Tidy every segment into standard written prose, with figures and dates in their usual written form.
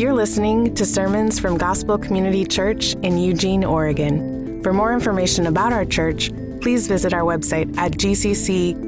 You're listening to sermons from Gospel Community Church in Eugene, Oregon. For more information about our church, please visit our website at gcceugene.org.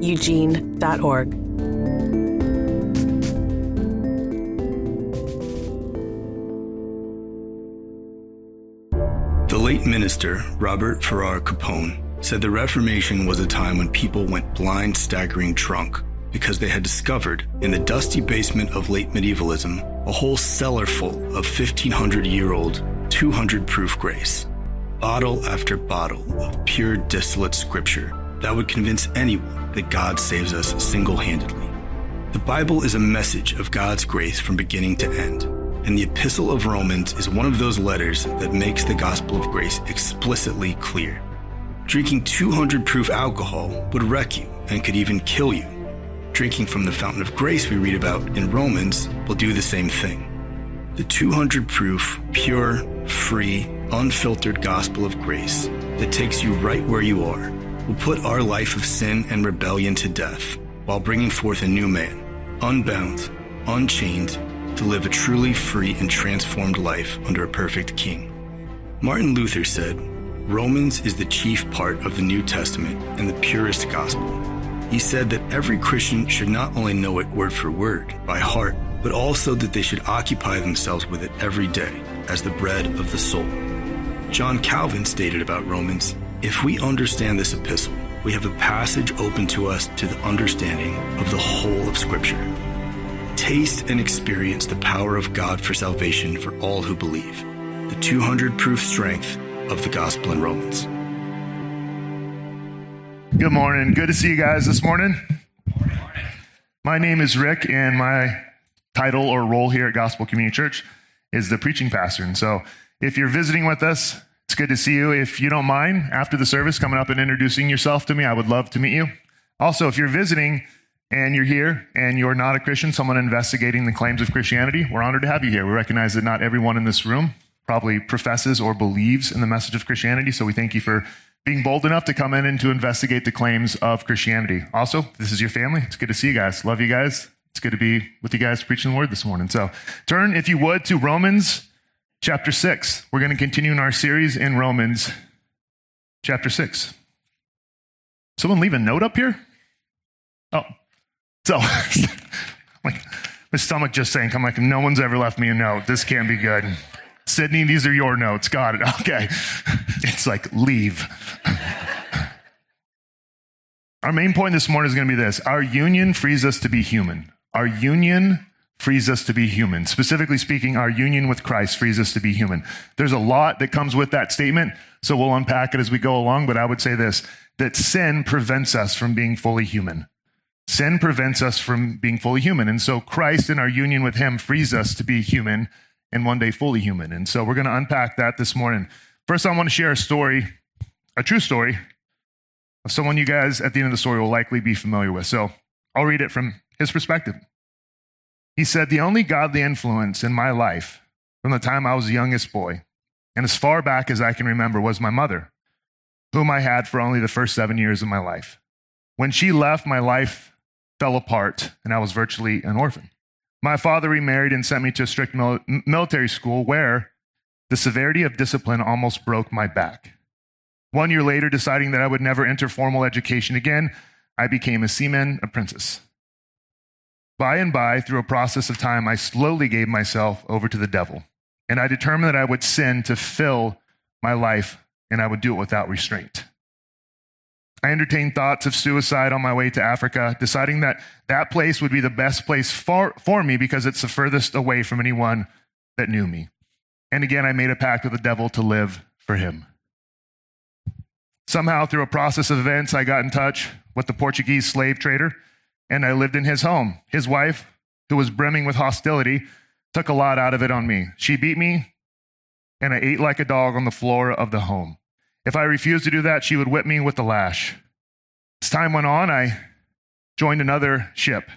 The late minister, Robert Farrar Capone, said the Reformation was a time when people went blind, staggering drunk because they had discovered in the dusty basement of late medievalism a whole cellar full of 1,500-year-old, 200-proof grace, bottle after bottle of pure distillate scripture that would convince anyone that God saves us single-handedly. The Bible is a message of God's grace from beginning to end, and the Epistle of Romans is one of those letters that makes the gospel of grace explicitly clear. Drinking 200-proof alcohol would wreck you and could even kill you. Drinking from the fountain of grace we read about in Romans will do the same thing. The 200-proof, pure, free, unfiltered gospel of grace that takes you right where you are will put our life of sin and rebellion to death while bringing forth a new man, unbound, unchained, to live a truly free and transformed life under a perfect king. Martin Luther said, "Romans is the chief part of the New Testament and the purest gospel." He said that every Christian should not only know it word for word, by heart, but also that they should occupy themselves with it every day as the bread of the soul. John Calvin stated about Romans, "If we understand this epistle, we have a passage open to us to the understanding of the whole of Scripture." Taste and experience the power of God for salvation for all who believe. The 200-proof strength of the gospel in Romans. Good morning. Good to see you guys this morning. My name is Rick, and my title or role here at Gospel Community Church is the preaching pastor. And so if you're visiting with us, it's good to see you. If you don't mind, after the service, coming up and introducing yourself to me, I would love to meet you. Also, if you're visiting and you're here and you're not a Christian, someone investigating the claims of Christianity, we're honored to have you here. We recognize that not everyone in this room probably professes or believes in the message of Christianity. So we thank you for being bold enough to come in and to investigate the claims of Christianity. Also, this is your family. It's good to see you guys. Love you guys. It's good to be with you guys preaching the word this morning. So turn, if you would, to Romans chapter 6. We're going to continue in our series in Romans chapter 6. Someone leave a note up here? Oh, so like my stomach just sank. I'm like, no one's ever left me a note. This can't be good. Sydney, these are your notes. Got it. Okay. It's like, leave. Our main point this morning is going to be this. Our union frees us to be human. Our union frees us to be human. Specifically speaking, our union with Christ frees us to be human. There's a lot that comes with that statement, so we'll unpack it as we go along, but I would say this, that sin prevents us from being fully human. Sin prevents us from being fully human. And so Christ and our union with him frees us to be human and one day fully human. And so we're going to unpack that this morning. First, I want to share a story, a true story, of someone you guys at the end of the story will likely be familiar with. So I'll read it from his perspective. He said, "The only godly influence in my life from the time I was the youngest boy, and as far back as I can remember, was my mother, whom I had for only the first 7 years of my life. When she left, my life fell apart, and I was virtually an orphan. My father remarried and sent me to a strict military school where the severity of discipline almost broke my back. 1 year later, deciding that I would never enter formal education again, I became a seaman apprentice. By and by, through a process of time, I slowly gave myself over to the devil, and I determined that I would sin to fill my life, and I would do it without restraint. I entertained thoughts of suicide on my way to Africa, deciding that that place would be the best place for me because it's the furthest away from anyone that knew me. And again, I made a pact with the devil to live for him. Somehow, through a process of events, I got in touch with the Portuguese slave trader, and I lived in his home. His wife, who was brimming with hostility, took a lot out of it on me. She beat me, and I ate like a dog on the floor of the home. If I refused to do that, she would whip me with the lash. As time went on, I joined another ship.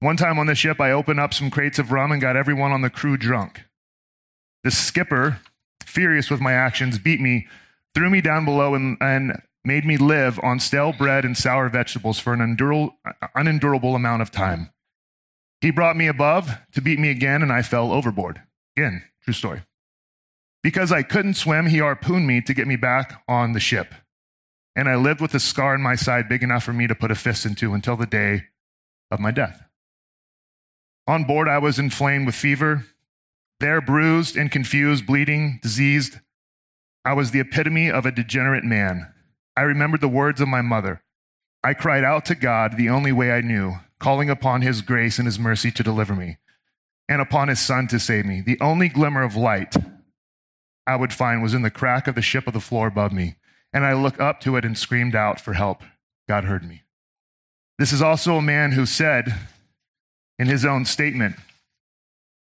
One time on the ship, I opened up some crates of rum and got everyone on the crew drunk. The skipper, furious with my actions, beat me, threw me down below, and made me live on stale bread and sour vegetables for an unendurable amount of time. He brought me above to beat me again, and I fell overboard. Again, true story. Because I couldn't swim, he harpooned me to get me back on the ship. And I lived with a scar in my side big enough for me to put a fist into until the day of my death. On board, I was inflamed with fever. There, bruised and confused, bleeding, diseased, I was the epitome of a degenerate man. I remembered the words of my mother. I cried out to God the only way I knew, calling upon his grace and his mercy to deliver me, and upon his son to save me. The only glimmer of light I would find was in the crack of the ship of the floor above me, and I looked up to it and screamed out for help. God heard me. This is also a man who said in his own statement,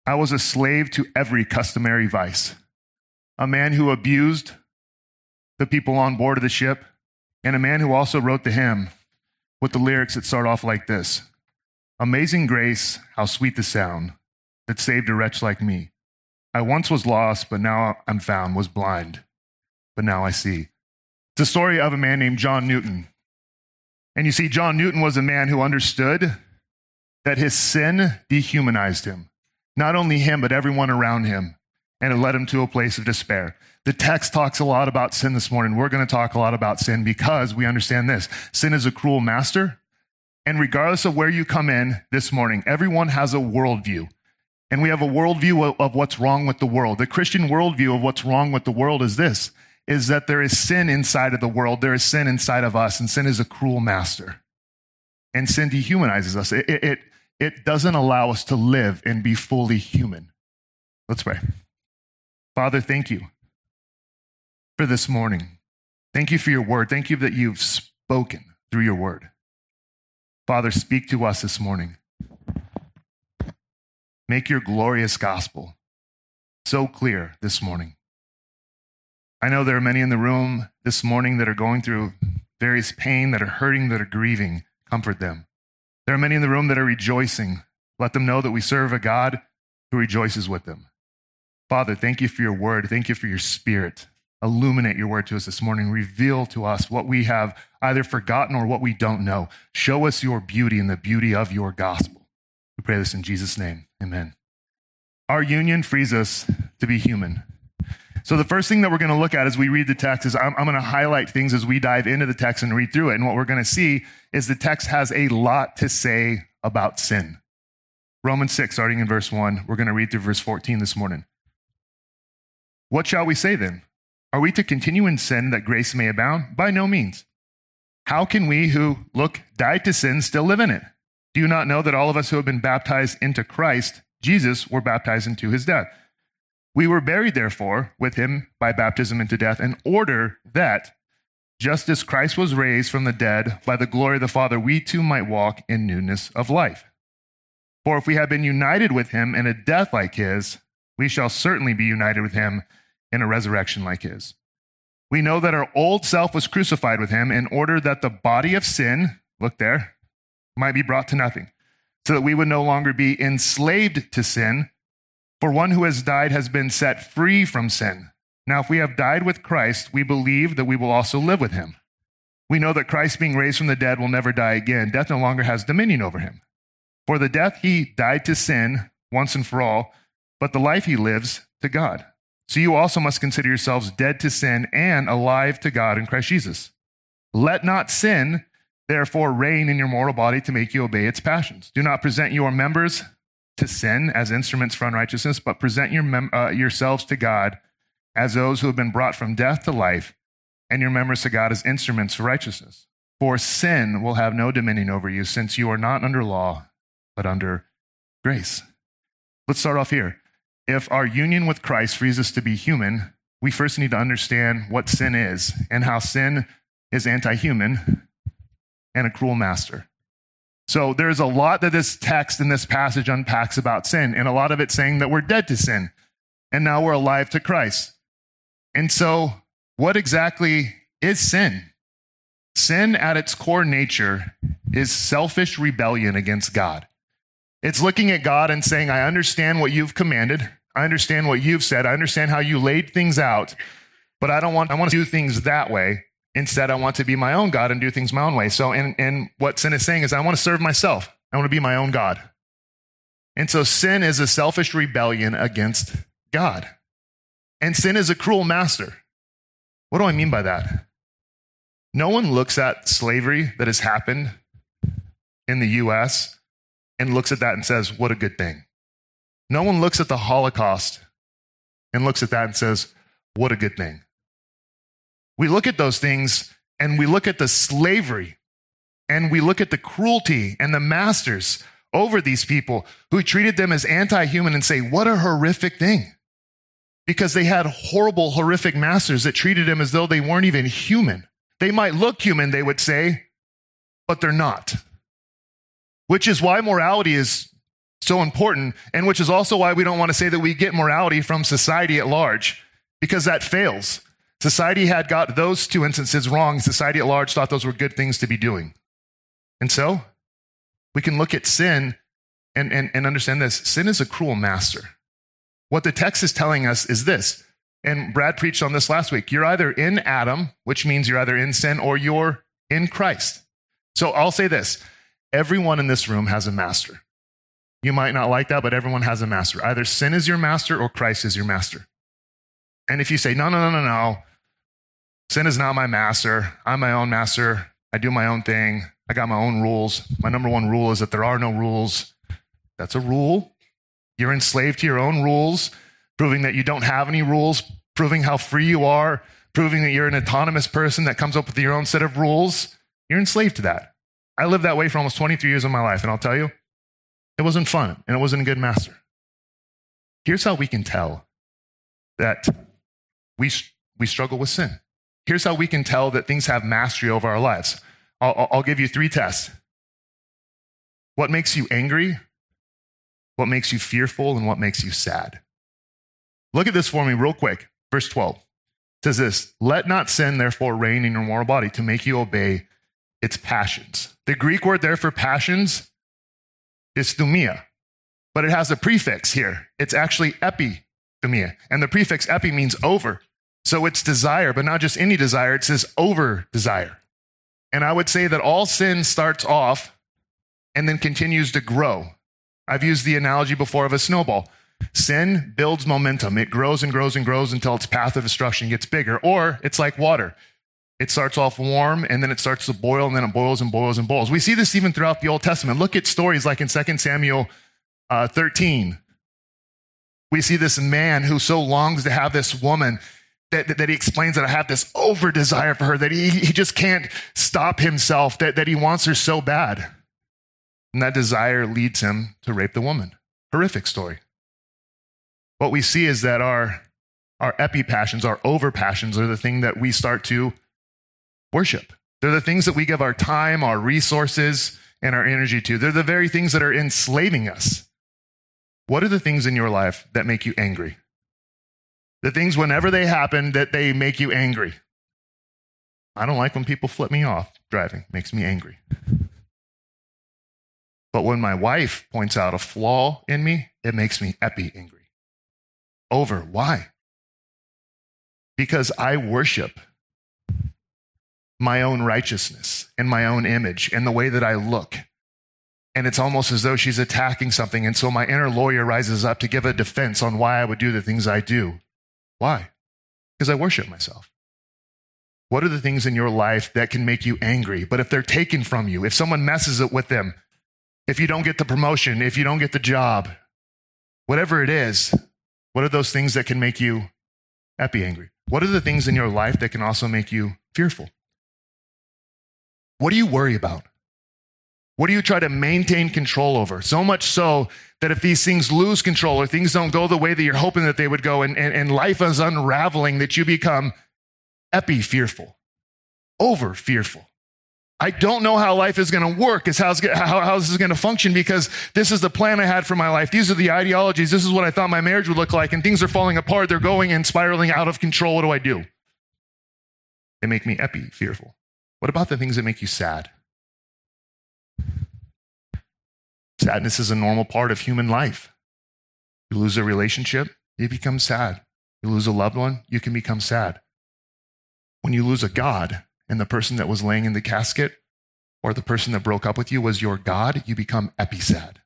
I was a slave to every customary vice, a man who abused the people on board of the ship, and a man who also wrote the hymn with the lyrics that start off like this. Amazing grace, how sweet the sound that saved a wretch like me. I once was lost, but now I'm found, was blind, but now I see. It's a story of a man named John Newton. And you see, John Newton was a man who understood that his sin dehumanized him. Not only him, but everyone around him. And it led him to a place of despair. The text talks a lot about sin this morning. We're going to talk a lot about sin because we understand this. Sin is a cruel master. And regardless of where you come in this morning, everyone has a worldview. And we have a worldview of what's wrong with the world. The Christian worldview of what's wrong with the world is this, is that there is sin inside of the world. There is sin inside of us. And sin is a cruel master. And sin dehumanizes us. It doesn't allow us to live and be fully human. Let's pray. Father, thank you for this morning. Thank you for your word. Thank you that you've spoken through your word. Father, speak to us this morning. Make your glorious gospel so clear this morning. I know there are many in the room this morning that are going through various pain, that are hurting, that are grieving. Comfort them. There are many in the room that are rejoicing. Let them know that we serve a God who rejoices with them. Father, thank you for your word. Thank you for your spirit. Illuminate your word to us this morning. Reveal to us what we have either forgotten or what we don't know. Show us your beauty and the beauty of your gospel. We pray this in Jesus' name. Amen. Our union frees us to be human. So the first thing that we're going to look at as we read the text is I'm going to highlight things as we dive into the text and read through it. And what we're going to see is the text has a lot to say about sin. Romans 6, starting in verse 1, we're going to read through verse 14 this morning. What shall we say then? Are we to continue in sin that grace may abound? By no means. How can we who, look, died to sin still live in it? Do you not know that all of us who have been baptized into Christ, Jesus, were baptized into his death? We were buried, therefore, with him by baptism into death, in order that, just as Christ was raised from the dead by the glory of the Father, we too might walk in newness of life. For if we have been united with him in a death like his, we shall certainly be united with him in a resurrection like his. We know that our old self was crucified with him in order that the body of sin, look there, might be brought to nothing, so that we would no longer be enslaved to sin. For one who has died has been set free from sin. Now, if we have died with Christ, we believe that we will also live with him. We know that Christ, being raised from the dead, will never die again. Death no longer has dominion over him. For the death he died to sin once and for all, but the life he lives to God. So you also must consider yourselves dead to sin and alive to God in Christ Jesus. Let not sin, therefore, reign in your mortal body to make you obey its passions. Do not present your members to sin as instruments for unrighteousness, but present yourselves to God as those who have been brought from death to life, and your members to God as instruments for righteousness. For sin will have no dominion over you, since you are not under law, but under grace. Let's start off here. If our union with Christ frees us to be human, we first need to understand what sin is and how sin is anti-human and a cruel master. So there's a lot that this text in this passage unpacks about sin, and a lot of it saying that we're dead to sin, and now we're alive to Christ. And so what exactly is sin? Sin at its core nature is selfish rebellion against God. It's looking at God and saying, I understand what you've commanded. I understand what you've said. I understand how you laid things out, but I want to do things that way. Instead, I want to be my own God and do things my own way. So, and what sin is saying is, I want to serve myself. I want to be my own God. And so sin is a selfish rebellion against God. And sin is a cruel master. What do I mean by that? No one looks at slavery that has happened in the U.S. and looks at that and says, what a good thing. No one looks at the Holocaust and looks at that and says, what a good thing. We look at those things and we look at the slavery and we look at the cruelty and the masters over these people who treated them as anti-human and say, what a horrific thing. Because they had horrible, horrific masters that treated them as though they weren't even human. They might look human, they would say, but they're not. Which is why morality is so important, and which is also why we don't want to say that we get morality from society at large, because that fails. Society had got those two instances wrong. Society at large thought those were good things to be doing. And so we can look at sin and understand this. Sin is a cruel master. What the text is telling us is this, and Brad preached on this last week. You're either in Adam, which means you're either in sin, or you're in Christ. So I'll say this. Everyone in this room has a master. You might not like that, but everyone has a master. Either sin is your master or Christ is your master. And if you say, no, sin is not my master. I'm my own master. I do my own thing. I got my own rules. My number one rule is that there are no rules. That's a rule. You're enslaved to your own rules, proving that you don't have any rules, proving how free you are, proving that you're an autonomous person that comes up with your own set of rules. You're enslaved to that. I lived that way for almost 23 years of my life, and I'll tell you, it wasn't fun, and it wasn't a good master. Here's how we can tell that we struggle with sin. Here's how we can tell that things have mastery over our lives. I'll give you three tests. What makes you angry? What makes you fearful? And what makes you sad? Look at this for me real quick. Verse 12 says this, let not sin therefore reign in your mortal body to make you obey its passions. The Greek word there for passions is thumia, but it has a prefix here. It's actually epithumia. And the prefix epi means over. So it's desire, but not just any desire. It says over desire. And I would say that all sin starts off and then continues to grow. I've used the analogy before of a snowball. Sin builds momentum. It grows and grows and grows until its path of destruction gets bigger. Or it's like water. It starts off warm, and then it starts to boil, and then it boils and boils and boils. We see this even throughout the Old Testament. Look at stories like in 2 Samuel 13. We see this man who so longs to have this woman that he explains that I have this over-desire for her, that he just can't stop himself, that he wants her so bad. And that desire leads him to rape the woman. Horrific story. What we see is that our epi-passions, our over-passions, are the thing that we start to worship. They're the things that we give our time, our resources, and our energy to. They're the very things that are enslaving us. What are the things in your life that make you angry? The things, whenever they happen, that they make you angry. I don't like when people flip me off driving. It makes me angry. But when my wife points out a flaw in me, it makes me epi-angry. Over. Why? Because I worship my own righteousness and my own image and the way that I look. And it's almost as though she's attacking something. And so my inner lawyer rises up to give a defense on why I would do the things I do. Why? Because I worship myself. What are the things in your life that can make you angry? But if they're taken from you, if someone messes it with them, if you don't get the promotion, if you don't get the job, whatever it is, what are those things that can make you epi-angry? What are the things in your life that can also make you fearful? What do you worry about? What do you try to maintain control over? So much so that if these things lose control or things don't go the way that you're hoping that they would go and life is unraveling, that you become epi-fearful, over-fearful. I don't know how life is going to work, is how this is going to function, because this is the plan I had for my life. These are the ideologies. This is what I thought my marriage would look like, and things are falling apart. They're going and spiraling out of control. What do? They make me epi-fearful. What about the things that make you sad? Sadness is a normal part of human life. You lose a relationship, you become sad. You lose a loved one, you can become sad. When you lose a God, and the person that was laying in the casket or the person that broke up with you was your God, you become epi-sad.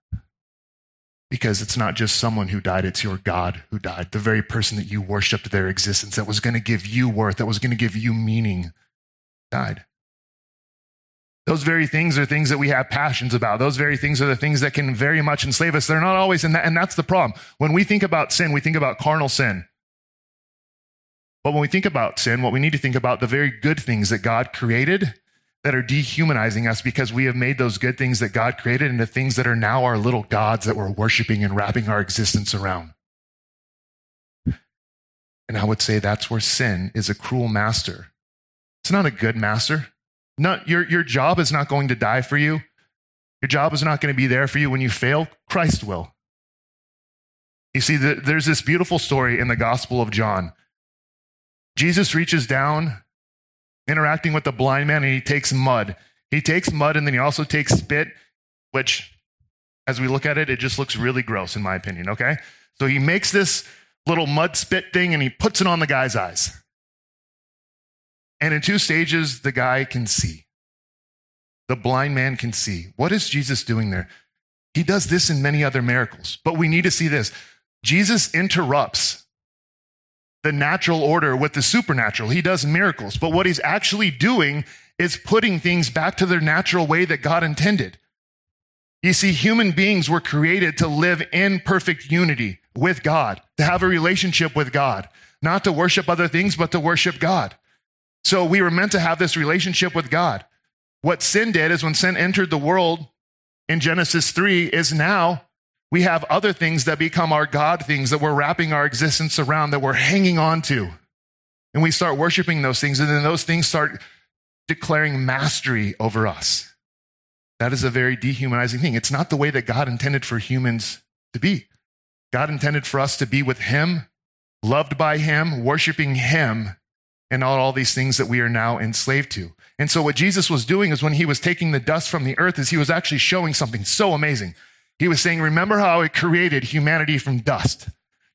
Because it's not just someone who died, it's your God who died. The very person that you worshiped their existence, that was going to give you worth, that was going to give you meaning, died. Those very things are things that we have passions about. Those very things are the things that can very much enslave us. They're not always, and that's the problem. When we think about sin, we think about carnal sin. But when we think about sin, what we need to think about the very good things that God created that are dehumanizing us because we have made those good things that God created into things that are now our little gods that we're worshiping and wrapping our existence around. And I would say that's where sin is a cruel master. It's not a good master. Not, your job is not going to die for you. Your job is not going to be there for you when you fail. Christ will. You see, there's this beautiful story in the Gospel of John. Jesus reaches down, interacting with the blind man, and he takes mud. He takes mud, and then he also takes spit, which, as we look at it, it just looks really gross, in my opinion, okay? So he makes this little mud spit thing, and he puts it on the guy's eyes. And in two stages, the guy can see. The blind man can see. What is Jesus doing there? He does this in many other miracles, but we need to see this. Jesus interrupts the natural order with the supernatural. He does miracles, but what he's actually doing is putting things back to their natural way that God intended. You see, human beings were created to live in perfect unity with God, to have a relationship with God, not to worship other things, but to worship God. So we were meant to have this relationship with God. What sin did is when sin entered the world in Genesis 3 is now we have other things that become our God things that we're wrapping our existence around, that we're hanging on to. And we start worshiping those things, and then those things start declaring mastery over us. That is a very dehumanizing thing. It's not the way that God intended for humans to be. God intended for us to be with Him, loved by Him, worshiping Him, and not all these things that we are now enslaved to. And so what Jesus was doing is when He was taking the dust from the earth is He was actually showing something so amazing. He was saying, remember how I created humanity from dust.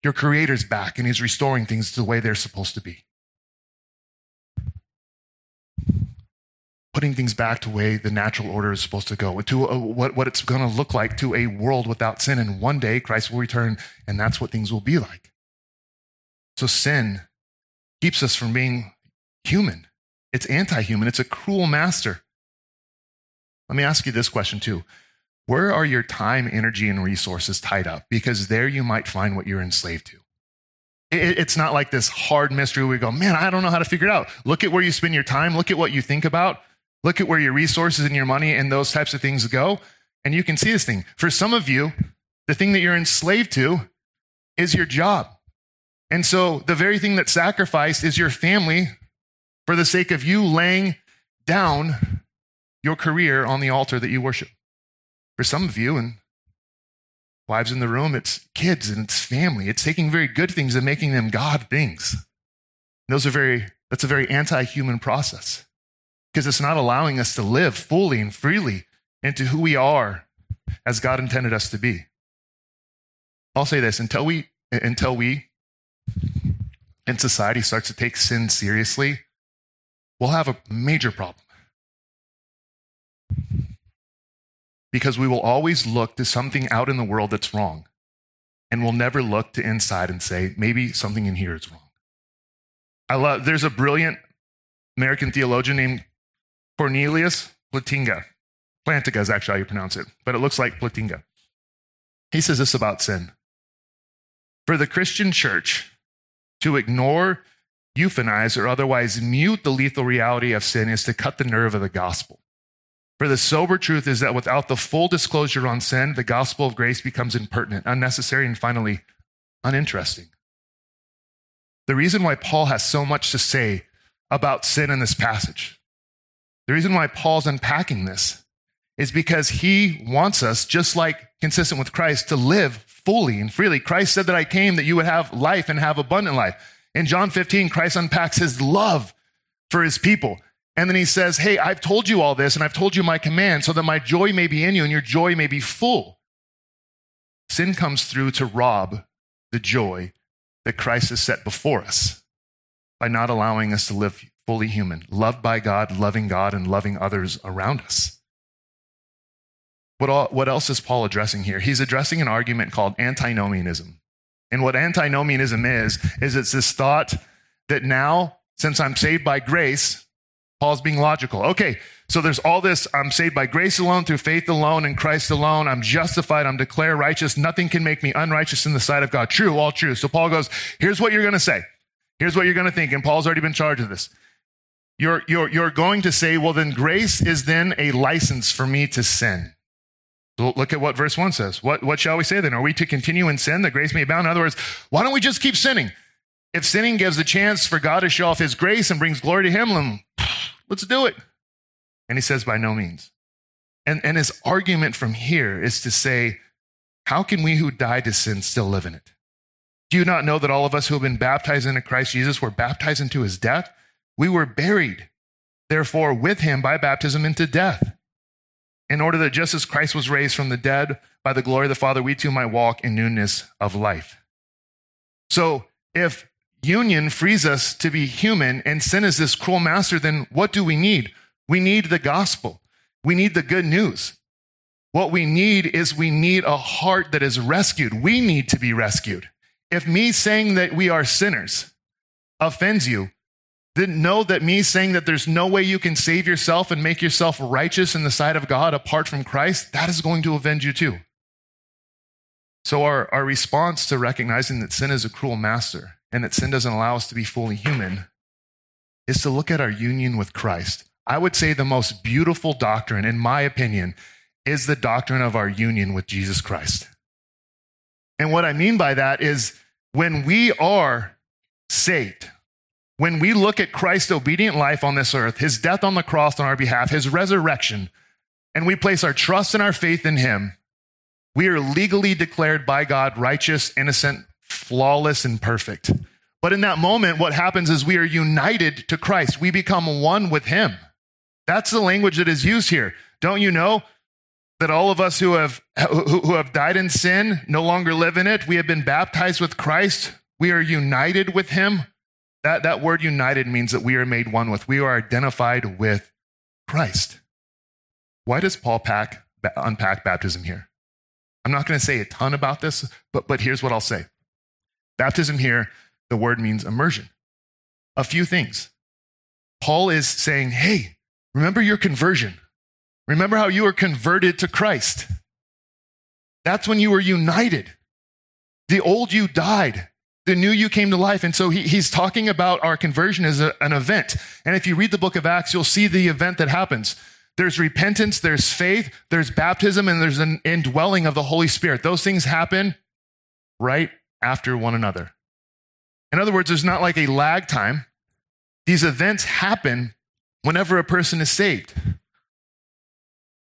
Your creator's back, and he's restoring things to the way they're supposed to be. Putting things back to the way the natural order is supposed to go, to what it's going to look like to a world without sin. And one day Christ will return, and that's what things will be like. So sin keeps us from being human. It's anti-human. It's a cruel master. Let me ask you this question too. Where are your time, energy, and resources tied up? Because there you might find what you're enslaved to. It's not like this hard mystery where you go, man, I don't know how to figure it out. Look at where you spend your time. Look at what you think about. Look at where your resources and your money and those types of things go. And you can see this thing. For some of you, the thing that you're enslaved to is your job. And so the very thing that's sacrificed is your family for the sake of you laying down your career on the altar that you worship. For some of you, and wives in the room, it's kids and it's family. It's taking very good things and making them God things. And that's a very anti-human process, because it's not allowing us to live fully and freely into who we are as God intended us to be. I'll say this, until we in society starts to take sin seriously, we'll have a major problem. Because we will always look to something out in the world that's wrong. And we'll never look to inside and say, maybe something in here is wrong. There's a brilliant American theologian named Cornelius Plantinga. Plantinga is actually how you pronounce it, but it looks like Plantinga. He says this about sin. For the Christian church to ignore, euphemize, or otherwise mute the lethal reality of sin is to cut the nerve of the gospel. For the sober truth is that without the full disclosure on sin, the gospel of grace becomes impertinent, unnecessary, and finally, uninteresting. The reason why Paul has so much to say about sin in this passage, the reason why Paul's unpacking this, is because he wants us, just like consistent with Christ, to live fully and freely. Christ said that I came that you would have life and have abundant life. In John 15, Christ unpacks his love for his people. And then he says, hey, I've told you all this, and I've told you my command, so that my joy may be in you and your joy may be full. Sin comes through to rob the joy that Christ has set before us by not allowing us to live fully human, loved by God, loving God, and loving others around us. What else is Paul addressing here? He's addressing an argument called antinomianism. And what antinomianism is it's this thought that now, since I'm saved by grace, Paul's being logical. Okay, so there's all this, I'm saved by grace alone, through faith alone, in Christ alone. I'm justified. I'm declared righteous. Nothing can make me unrighteous in the sight of God. True, all true. So Paul goes, here's what you're going to say. Here's what you're going to think. And Paul's already been charged with this. You're going to say, well, then grace is then a license for me to sin. So look at what verse 1 says. What shall we say then? Are we to continue in sin that grace may abound? In other words, why don't we just keep sinning? If sinning gives a chance for God to show off his grace and brings glory to him, then let's do it. And he says, by no means. And his argument from here is to say, how can we who died to sin still live in it? Do you not know that all of us who have been baptized into Christ Jesus were baptized into his death? We were buried, therefore, with him by baptism into death, in order that just as Christ was raised from the dead by the glory of the Father, we too might walk in newness of life. So if union frees us to be human and sin is this cruel master, then what do we need? We need the gospel. We need the good news. What we need is we need a heart that is rescued. We need to be rescued. If me saying that we are sinners offends you, then know that me saying that there's no way you can save yourself and make yourself righteous in the sight of God apart from Christ, that is going to offend you too. So our response to recognizing that sin is a cruel master and that sin doesn't allow us to be fully human is to look at our union with Christ. I would say the most beautiful doctrine, in my opinion, is the doctrine of our union with Jesus Christ. And what I mean by that is when we are saved, when we look at Christ's obedient life on this earth, his death on the cross on our behalf, his resurrection, and we place our trust and our faith in him, we are legally declared by God righteous, innocent, flawless, and perfect. But in that moment, what happens is we are united to Christ. We become one with him. That's the language that is used here. Don't you know that all of us who have died in sin no longer live in it? We have been baptized with Christ. We are united with him. That word united means that we are made one with. We are identified with Christ. Why does Paul unpack baptism here? I'm not going to say a ton about this, but here's what I'll say. Baptism here, the word means immersion. A few things. Paul is saying, hey, remember your conversion. Remember how you were converted to Christ. That's when you were united. The old you died. The new you came to life. And so he's talking about our conversion as an event. And if you read the book of Acts, you'll see the event that happens. There's repentance, there's faith, there's baptism, and there's an indwelling of the Holy Spirit. Those things happen right after one another. In other words, there's not like a lag time. These events happen whenever a person is saved.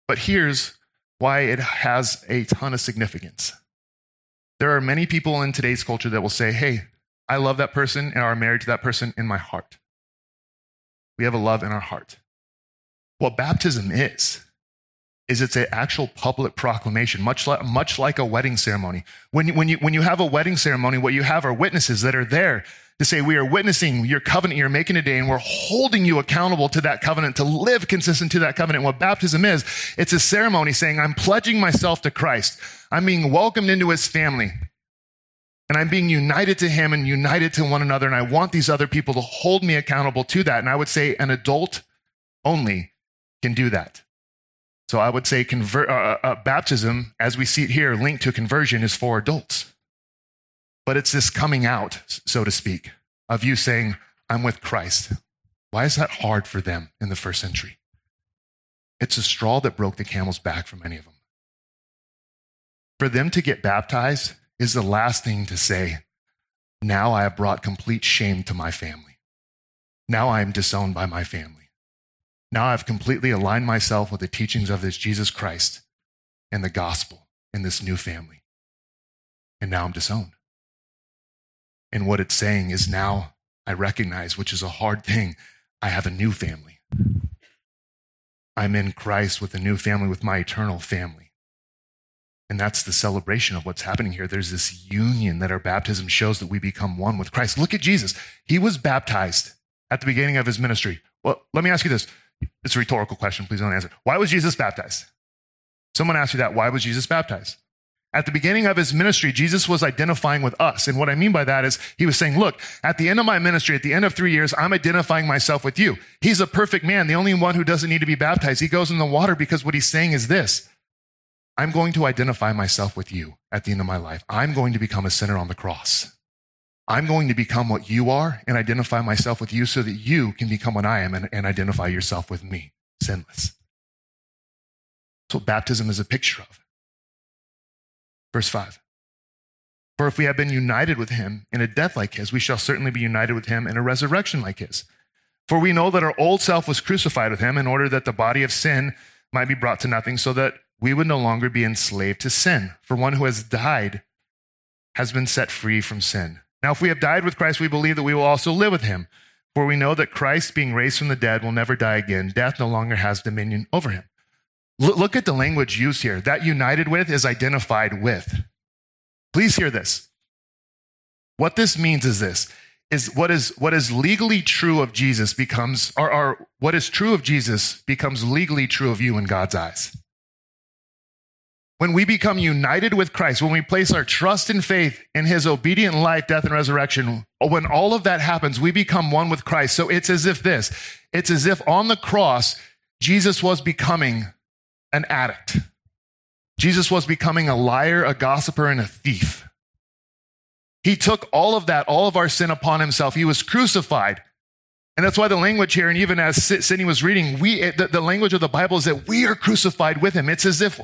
But here's why it has a ton of significance. There are many people in today's culture that will say, hey, I love that person and are married to that person in my heart. We have a love in our heart. What baptism is it's an actual public proclamation, much like a wedding ceremony. When you have a wedding ceremony, what you have are witnesses that are there to say, we are witnessing your covenant you're making today, and we're holding you accountable to that covenant, to live consistent to that covenant. What baptism is, it's a ceremony saying, I'm pledging myself to Christ. I'm being welcomed into his family, and I'm being united to him and united to one another, and I want these other people to hold me accountable to that. And I would say an adult only can do that. So I would say baptism, as we see it here, linked to conversion, is for adults. But it's this coming out, so to speak, of you saying, I'm with Christ. Why is that hard for them in the first century? It's a straw that broke the camel's back for many of them. For them to get baptized is the last thing to say, now I have brought complete shame to my family. Now I am disowned by my family. Now I've completely aligned myself with the teachings of this Jesus Christ and the gospel in this new family. And now I'm disowned. And what it's saying is now I recognize, which is a hard thing, I have a new family. I'm in Christ with a new family, with my eternal family. And that's the celebration of what's happening here. There's this union that our baptism shows, that we become one with Christ. Look at Jesus. He was baptized at the beginning of his ministry. Well, let me ask you this. It's a rhetorical question. Please don't answer. Why was Jesus baptized? Someone asked you that. Why was Jesus baptized? At the beginning of his ministry, Jesus was identifying with us. And what I mean by that is he was saying, look, at the end of my ministry, at the end of 3 years, I'm identifying myself with you. He's a perfect man, the only one who doesn't need to be baptized. He goes in the water because what he's saying is this: I'm going to identify myself with you at the end of my life. I'm going to become a sinner on the cross. I'm going to become what you are and identify myself with you so that you can become what I am and identify yourself with me, sinless. That's what baptism is a picture of. Verse 5, for if we have been united with him in a death like his, we shall certainly be united with him in a resurrection like his. For we know that our old self was crucified with him in order that the body of sin might be brought to nothing, so that we would no longer be enslaved to sin. For one who has died has been set free from sin. Now, if we have died with Christ, we believe that we will also live with him. For we know that Christ, being raised from the dead, will never die again. Death no longer has dominion over him. Look at the language used here. That united with is identified with. Please hear this. What this means is this, is what is legally true of Jesus becomes, or what is true of Jesus becomes legally true of you in God's eyes. When we become united with Christ, when we place our trust and faith in his obedient life, death, and resurrection, when all of that happens, we become one with Christ. So it's as if on the cross, Jesus was becoming an addict. Jesus was becoming a liar, a gossiper, and a thief. He took all of that, all of our sin upon himself. He was crucified. And that's why the language here, and even as Sydney was reading, the language of the Bible is that we are crucified with him. It's as if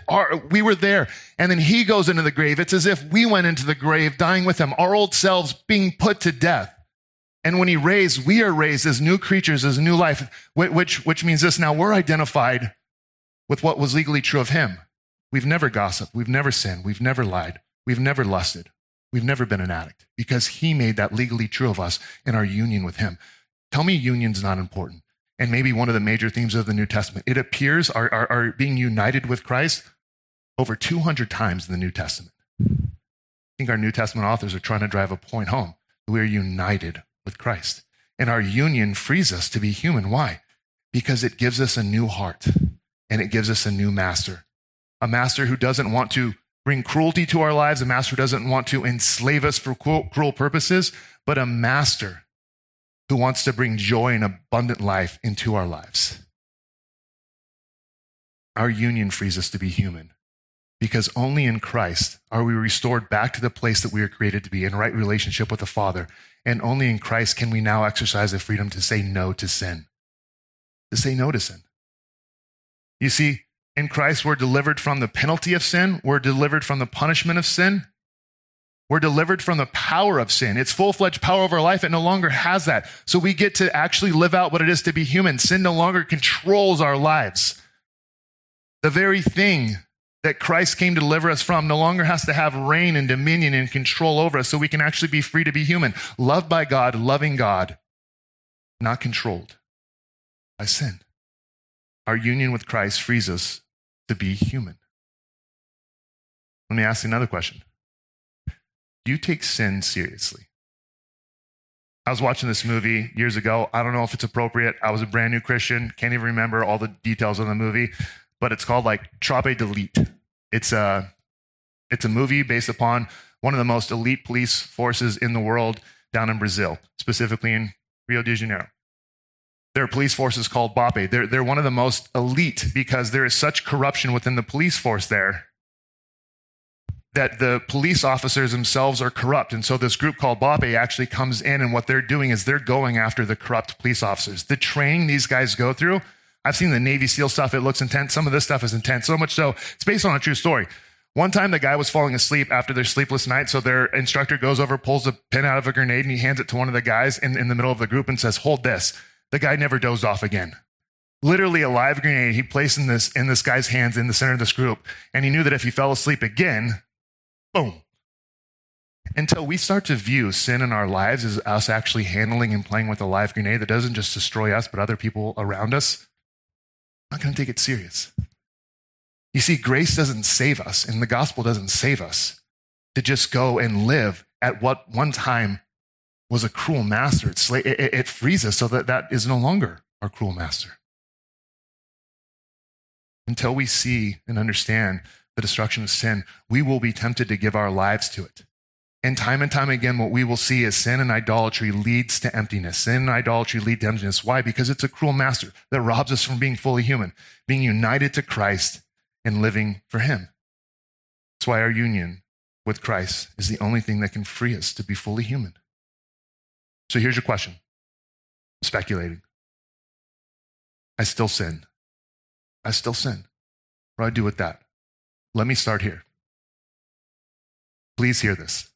we were there, and then he goes into the grave. It's as if we went into the grave, dying with him, our old selves being put to death. And when he raised, we are raised as new creatures, as new life, which means this: now we're identified with what was legally true of him. We've never gossiped. We've never sinned. We've never lied. We've never lusted. We've never been an addict, because he made that legally true of us in our union with him. Tell me union's not important. And maybe one of the major themes of the New Testament. It appears our being united with Christ over 200 times in the New Testament. I think our New Testament authors are trying to drive a point home. We are united with Christ. And our union frees us to be human. Why? Because it gives us a new heart and it gives us a new master. A master who doesn't want to bring cruelty to our lives, a master who doesn't want to enslave us for cruel purposes, but a master who wants to bring joy and abundant life into our lives. Our union frees us to be human, because only in Christ are we restored back to the place that we are created to be, in right relationship with the Father. And only in Christ can we now exercise the freedom to say no to sin. To say no to sin. You see, in Christ, we're delivered from the penalty of sin. We're delivered from the punishment of sin. We're delivered from the power of sin. It's full-fledged power over life. It no longer has that. So we get to actually live out what it is to be human. Sin no longer controls our lives. The very thing that Christ came to deliver us from no longer has to have reign and dominion and control over us, so we can actually be free to be human, loved by God, loving God, not controlled by sin. Our union with Christ frees us to be human. Let me ask you another question. Do you take sin seriously? I was watching this movie years ago. I don't know if it's appropriate. I was a brand new Christian. Can't even remember all the details of the movie, but it's called like Trappe d'Elite. It's a movie based upon one of the most elite police forces in the world down in Brazil, specifically in Rio de Janeiro. There are police forces called BOPE. They're one of the most elite because there is such corruption within the police force there that the police officers themselves are corrupt. And so this group called BOPE actually comes in, and what they're doing is they're going after the corrupt police officers. The training these guys go through, I've seen the Navy SEAL stuff. It looks intense. Some of this stuff is intense, so much so it's based on a true story. One time the guy was falling asleep after their sleepless night, so their instructor goes over, pulls a pin out of a grenade, and he hands it to one of the guys in the middle of the group and says, "Hold this." The guy never dozed off again. Literally a live grenade he placed in this guy's hands in the center of this group, and he knew that if he fell asleep again, boom. Until we start to view sin in our lives as us actually handling and playing with a live grenade that doesn't just destroy us, but other people around us, I'm not going to take it serious. You see, grace doesn't save us, and the gospel doesn't save us to just go and live at what one time was a cruel master. It frees us so that is no longer our cruel master. Until we see and understand the destruction of sin, we will be tempted to give our lives to it. And time again, what we will see is sin and idolatry leads to emptiness. Sin and idolatry lead to emptiness. Why? Because it's a cruel master that robs us from being fully human, being united to Christ and living for him. That's why our union with Christ is the only thing that can free us to be fully human. So here's your question. I'm speculating. I still sin. I still sin. What do I do with that? Let me start here. Please hear this.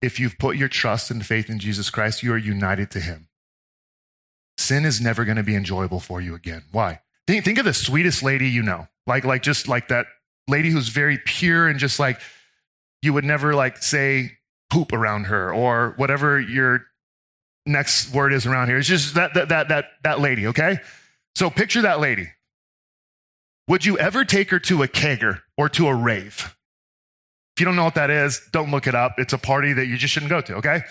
If you've put your trust and faith in Jesus Christ, you are united to him. Sin is never going to be enjoyable for you again. Why? Think of the sweetest lady you know, like that lady who's very pure and just like, you would never say poop around her or whatever your next word is around here. It's just that lady, okay? So picture that lady. Would you ever take her to a kegger or to a rave? If you don't know what that is, don't look it up. It's a party that you just shouldn't go to, okay?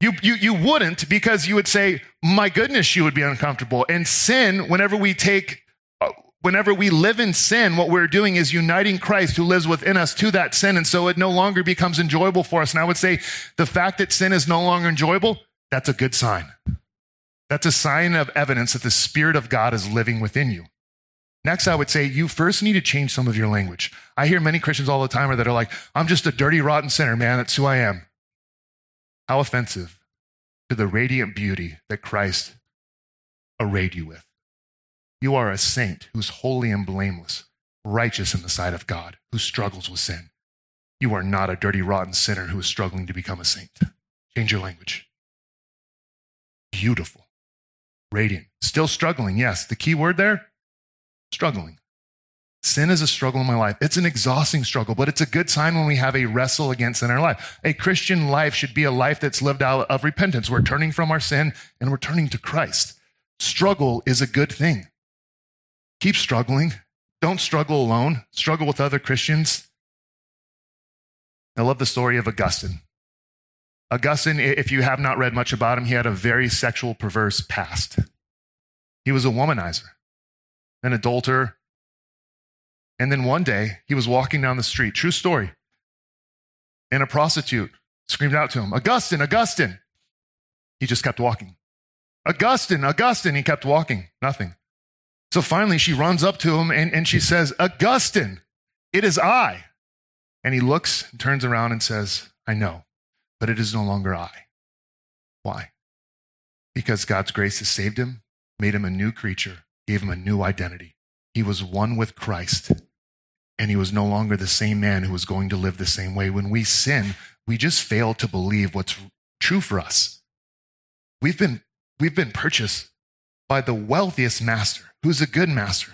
You wouldn't, because you would say, my goodness, she would be uncomfortable. And sin, whenever we live in sin, what we're doing is uniting Christ who lives within us to that sin. And so it no longer becomes enjoyable for us. And I would say the fact that sin is no longer enjoyable, that's a good sign. That's a sign of evidence that the Spirit of God is living within you. Next, I would say you first need to change some of your language. I hear many Christians all the time that are like, I'm just a dirty, rotten sinner, man. That's who I am. How offensive to the radiant beauty that Christ arrayed you with. You are a saint who's holy and blameless, righteous in the sight of God, who struggles with sin. You are not a dirty, rotten sinner who is struggling to become a saint. Change your language. Beautiful, radiant, still struggling. Yes, the key word there, struggling. Sin is a struggle in my life. It's an exhausting struggle, but it's a good sign when we have a wrestle against sin in our life. A Christian life should be a life that's lived out of repentance. We're turning from our sin and we're turning to Christ. Struggle is a good thing. Keep struggling. Don't struggle alone. Struggle with other Christians. I love the story of Augustine. Augustine, if you have not read much about him, he had a very sexual, perverse past. He was a womanizer, an adulterer. And then one day, he was walking down the street, true story, and a prostitute screamed out to him, Augustine, Augustine. He just kept walking. Augustine, Augustine. He kept walking, nothing. So finally, she runs up to him and she says, Augustine, it is I. And he looks and turns around and says, I know, but it is no longer I. Why? Because God's grace has saved him, made him a new creature, gave him a new identity. He was one with Christ, and he was no longer the same man who was going to live the same way. When we sin, we just fail to believe what's true for us. We've been purchased by the wealthiest master, who's a good master,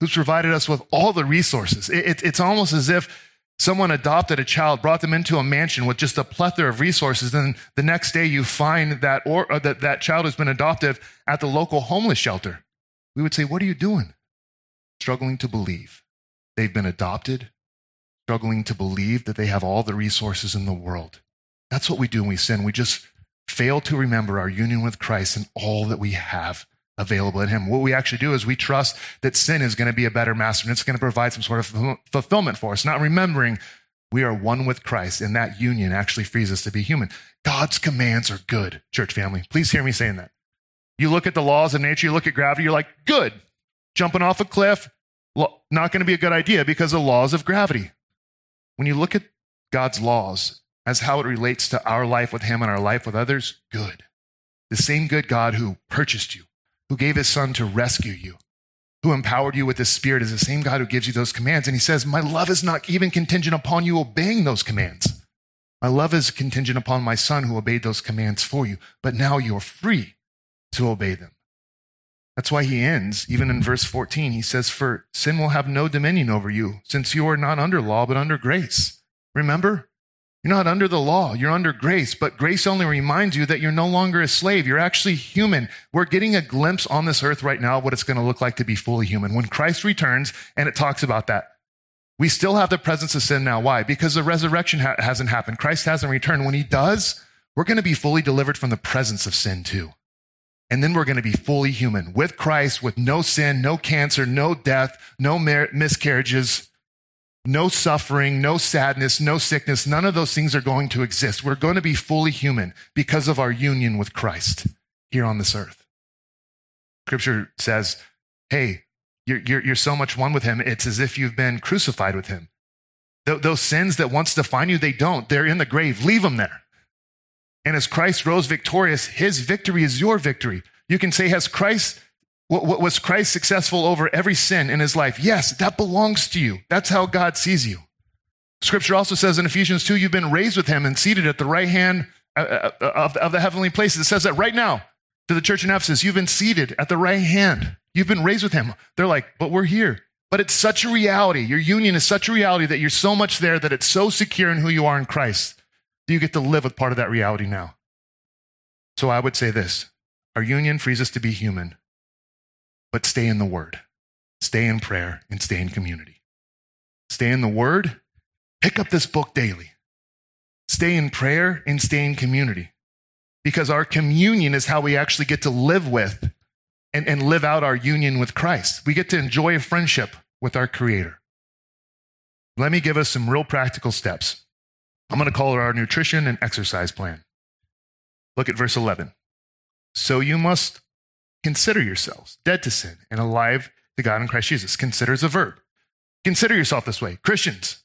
who's provided us with all the resources. It's almost as if someone adopted a child, brought them into a mansion with just a plethora of resources, and the next day you find that child has been adopted at the local homeless shelter. We would say, what are you doing? Struggling to believe they've been adopted, struggling to believe that they have all the resources in the world. That's what we do when we sin. We just fail to remember our union with Christ and all that we have available in him. What we actually do is we trust that sin is going to be a better master and it's going to provide some sort of fulfillment for us, not remembering we are one with Christ, and that union actually frees us to be human. God's commands are good, church family. Please hear me saying that. You look at the laws of nature, you look at gravity, you're like, good, jumping off a cliff, not going to be a good idea because of the laws of gravity. When you look at God's laws as how it relates to our life with him and our life with others, good. The same good God who purchased you, who gave his son to rescue you, who empowered you with his Spirit is the same God who gives you those commands. And he says, my love is not even contingent upon you obeying those commands. My love is contingent upon my son who obeyed those commands for you, but now you're free to obey them. That's why he ends, even in verse 14, he says, for sin will have no dominion over you, since you are not under law, but under grace. Remember, you're not under the law, you're under grace, but grace only reminds you that you're no longer a slave, you're actually human. We're getting a glimpse on this earth right now of what it's going to look like to be fully human. When Christ returns, and it talks about that, we still have the presence of sin now. Why? Because the resurrection hasn't happened. Christ hasn't returned. When he does, we're going to be fully delivered from the presence of sin too. And then we're going to be fully human with Christ, with no sin, no cancer, no death, no miscarriages, no suffering, no sadness, no sickness. None of those things are going to exist. We're going to be fully human because of our union with Christ here on this earth. Scripture says, hey, you're so much one with him. It's as if you've been crucified with him. Those sins that once defined you, they don't. They're in the grave. Leave them there. And as Christ rose victorious, his victory is your victory. You can say, was Christ successful over every sin in his life? Yes, that belongs to you. That's how God sees you. Scripture also says in Ephesians 2, you've been raised with him and seated at the right hand of the heavenly places. It says that right now to the church in Ephesus, you've been seated at the right hand. You've been raised with him. They're like, but we're here. But it's such a reality. Your union is such a reality that you're so much there that it's so secure in who you are in Christ. You get to live with part of that reality now. So I would say this, our union frees us to be human, but stay in the word, stay in prayer, and stay in community. Stay in the word, pick up this book daily. Stay in prayer and stay in community, because our communion is how we actually get to live with and live out our union with Christ. We get to enjoy a friendship with our Creator. Let me give us some real practical steps. I'm going to call it our nutrition and exercise plan. Look at verse 11. So you must consider yourselves dead to sin and alive to God in Christ Jesus. Consider is a verb. Consider yourself this way. Christians,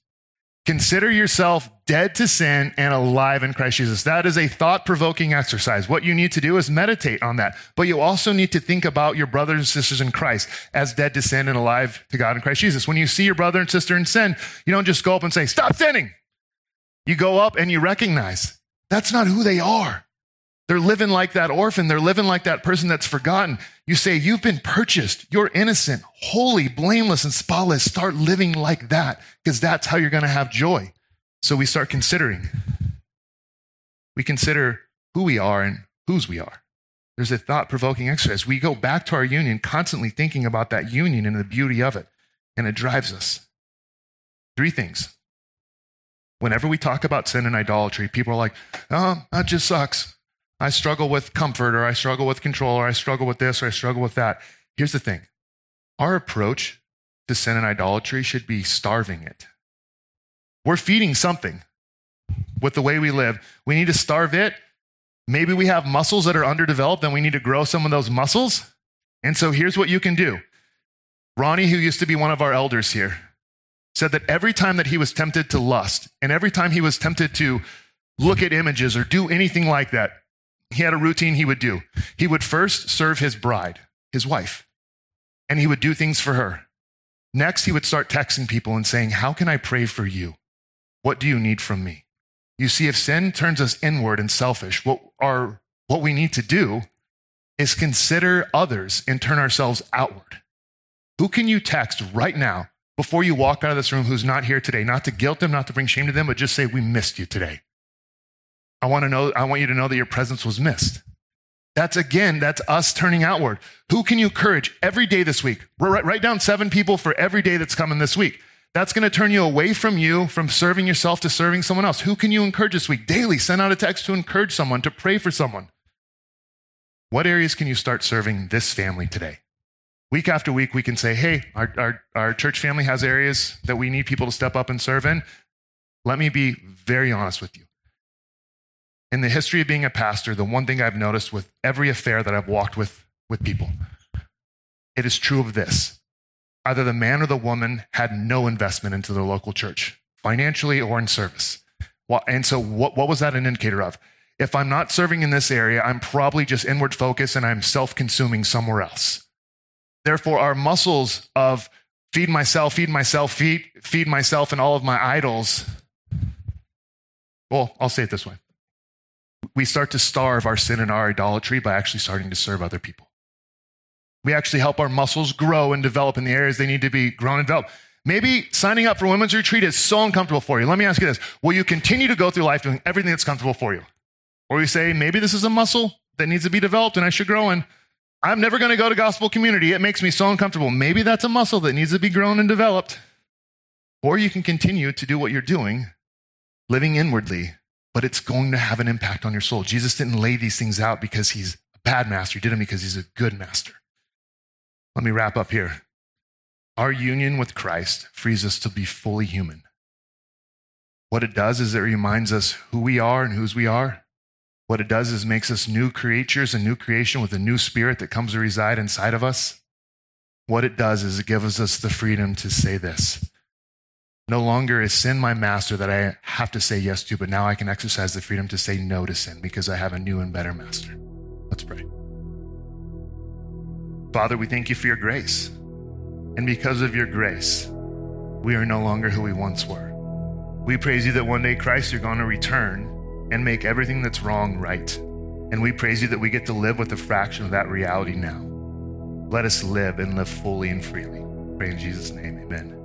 consider yourself dead to sin and alive in Christ Jesus. That is a thought-provoking exercise. What you need to do is meditate on that. But you also need to think about your brothers and sisters in Christ as dead to sin and alive to God in Christ Jesus. When you see your brother and sister in sin, you don't just go up and say, stop sinning. You go up and you recognize that's not who they are. They're living like that orphan. They're living like that person that's forgotten. You say, you've been purchased. You're innocent, holy, blameless, and spotless. Start living like that, because that's how you're going to have joy. So we start considering. We consider who we are and whose we are. There's a thought-provoking exercise. We go back to our union, constantly thinking about that union and the beauty of it, and it drives us. Three things. Whenever we talk about sin and idolatry, people are like, oh, that just sucks. I struggle with comfort, or I struggle with control, or I struggle with this, or I struggle with that. Here's the thing. Our approach to sin and idolatry should be starving it. We're feeding something with the way we live. We need to starve it. Maybe we have muscles that are underdeveloped, and we need to grow some of those muscles. And so here's what you can do. Ronnie, who used to be one of our elders here, said that every time that he was tempted to lust and every time he was tempted to look at images or do anything like that, he had a routine he would do. He would first serve his bride, his wife, and he would do things for her. Next, he would start texting people and saying, how can I pray for you? What do you need from me? You see, if sin turns us inward and selfish, what we need to do is consider others and turn ourselves outward. Who can you text right now before you walk out of this room who's not here today, not to guilt them, not to bring shame to them, but just say, we missed you today. I want you to know that your presence was missed. That's us turning outward. Who can you encourage every day this week? Write down 7 people for every day that's coming this week. That's going to turn you away from you, from serving yourself to serving someone else. Who can you encourage this week? Daily, send out a text to encourage someone, to pray for someone. What areas can you start serving this family today? Week after week, we can say, hey, our church family has areas that we need people to step up and serve in. Let me be very honest with you. In the history of being a pastor, the one thing I've noticed with every affair that I've walked with people, it is true of this. Either the man or the woman had no investment into their local church, financially or in service. And so what was that an indicator of? If I'm not serving in this area, I'm probably just inward focused and I'm self-consuming somewhere else. Therefore, our muscles of feed myself and all of my idols. Well, I'll say it this way. We start to starve our sin and our idolatry by actually starting to serve other people. We actually help our muscles grow and develop in the areas they need to be grown and developed. Maybe signing up for women's retreat is so uncomfortable for you. Let me ask you this. Will you continue to go through life doing everything that's comfortable for you? Or you say, maybe this is a muscle that needs to be developed and I should grow in. I'm never going to go to gospel community. It makes me so uncomfortable. Maybe that's a muscle that needs to be grown and developed. Or you can continue to do what you're doing, living inwardly, but it's going to have an impact on your soul. Jesus didn't lay these things out because he's a bad master. You did him because he's a good master. Let me wrap up here. Our union with Christ frees us to be fully human. What it does is it reminds us who we are and whose we are. What it does is makes us new creatures, a new creation with a new spirit that comes to reside inside of us. What it does is it gives us the freedom to say this. No longer is sin my master that I have to say yes to, but now I can exercise the freedom to say no to sin because I have a new and better master. Let's pray. Father, we thank you for your grace. And because of your grace, we are no longer who we once were. We praise you that one day, Christ, you're going to return and make everything that's wrong right. And we praise you that we get to live with a fraction of that reality now. Let us live and live fully and freely. Pray in Jesus' name, amen.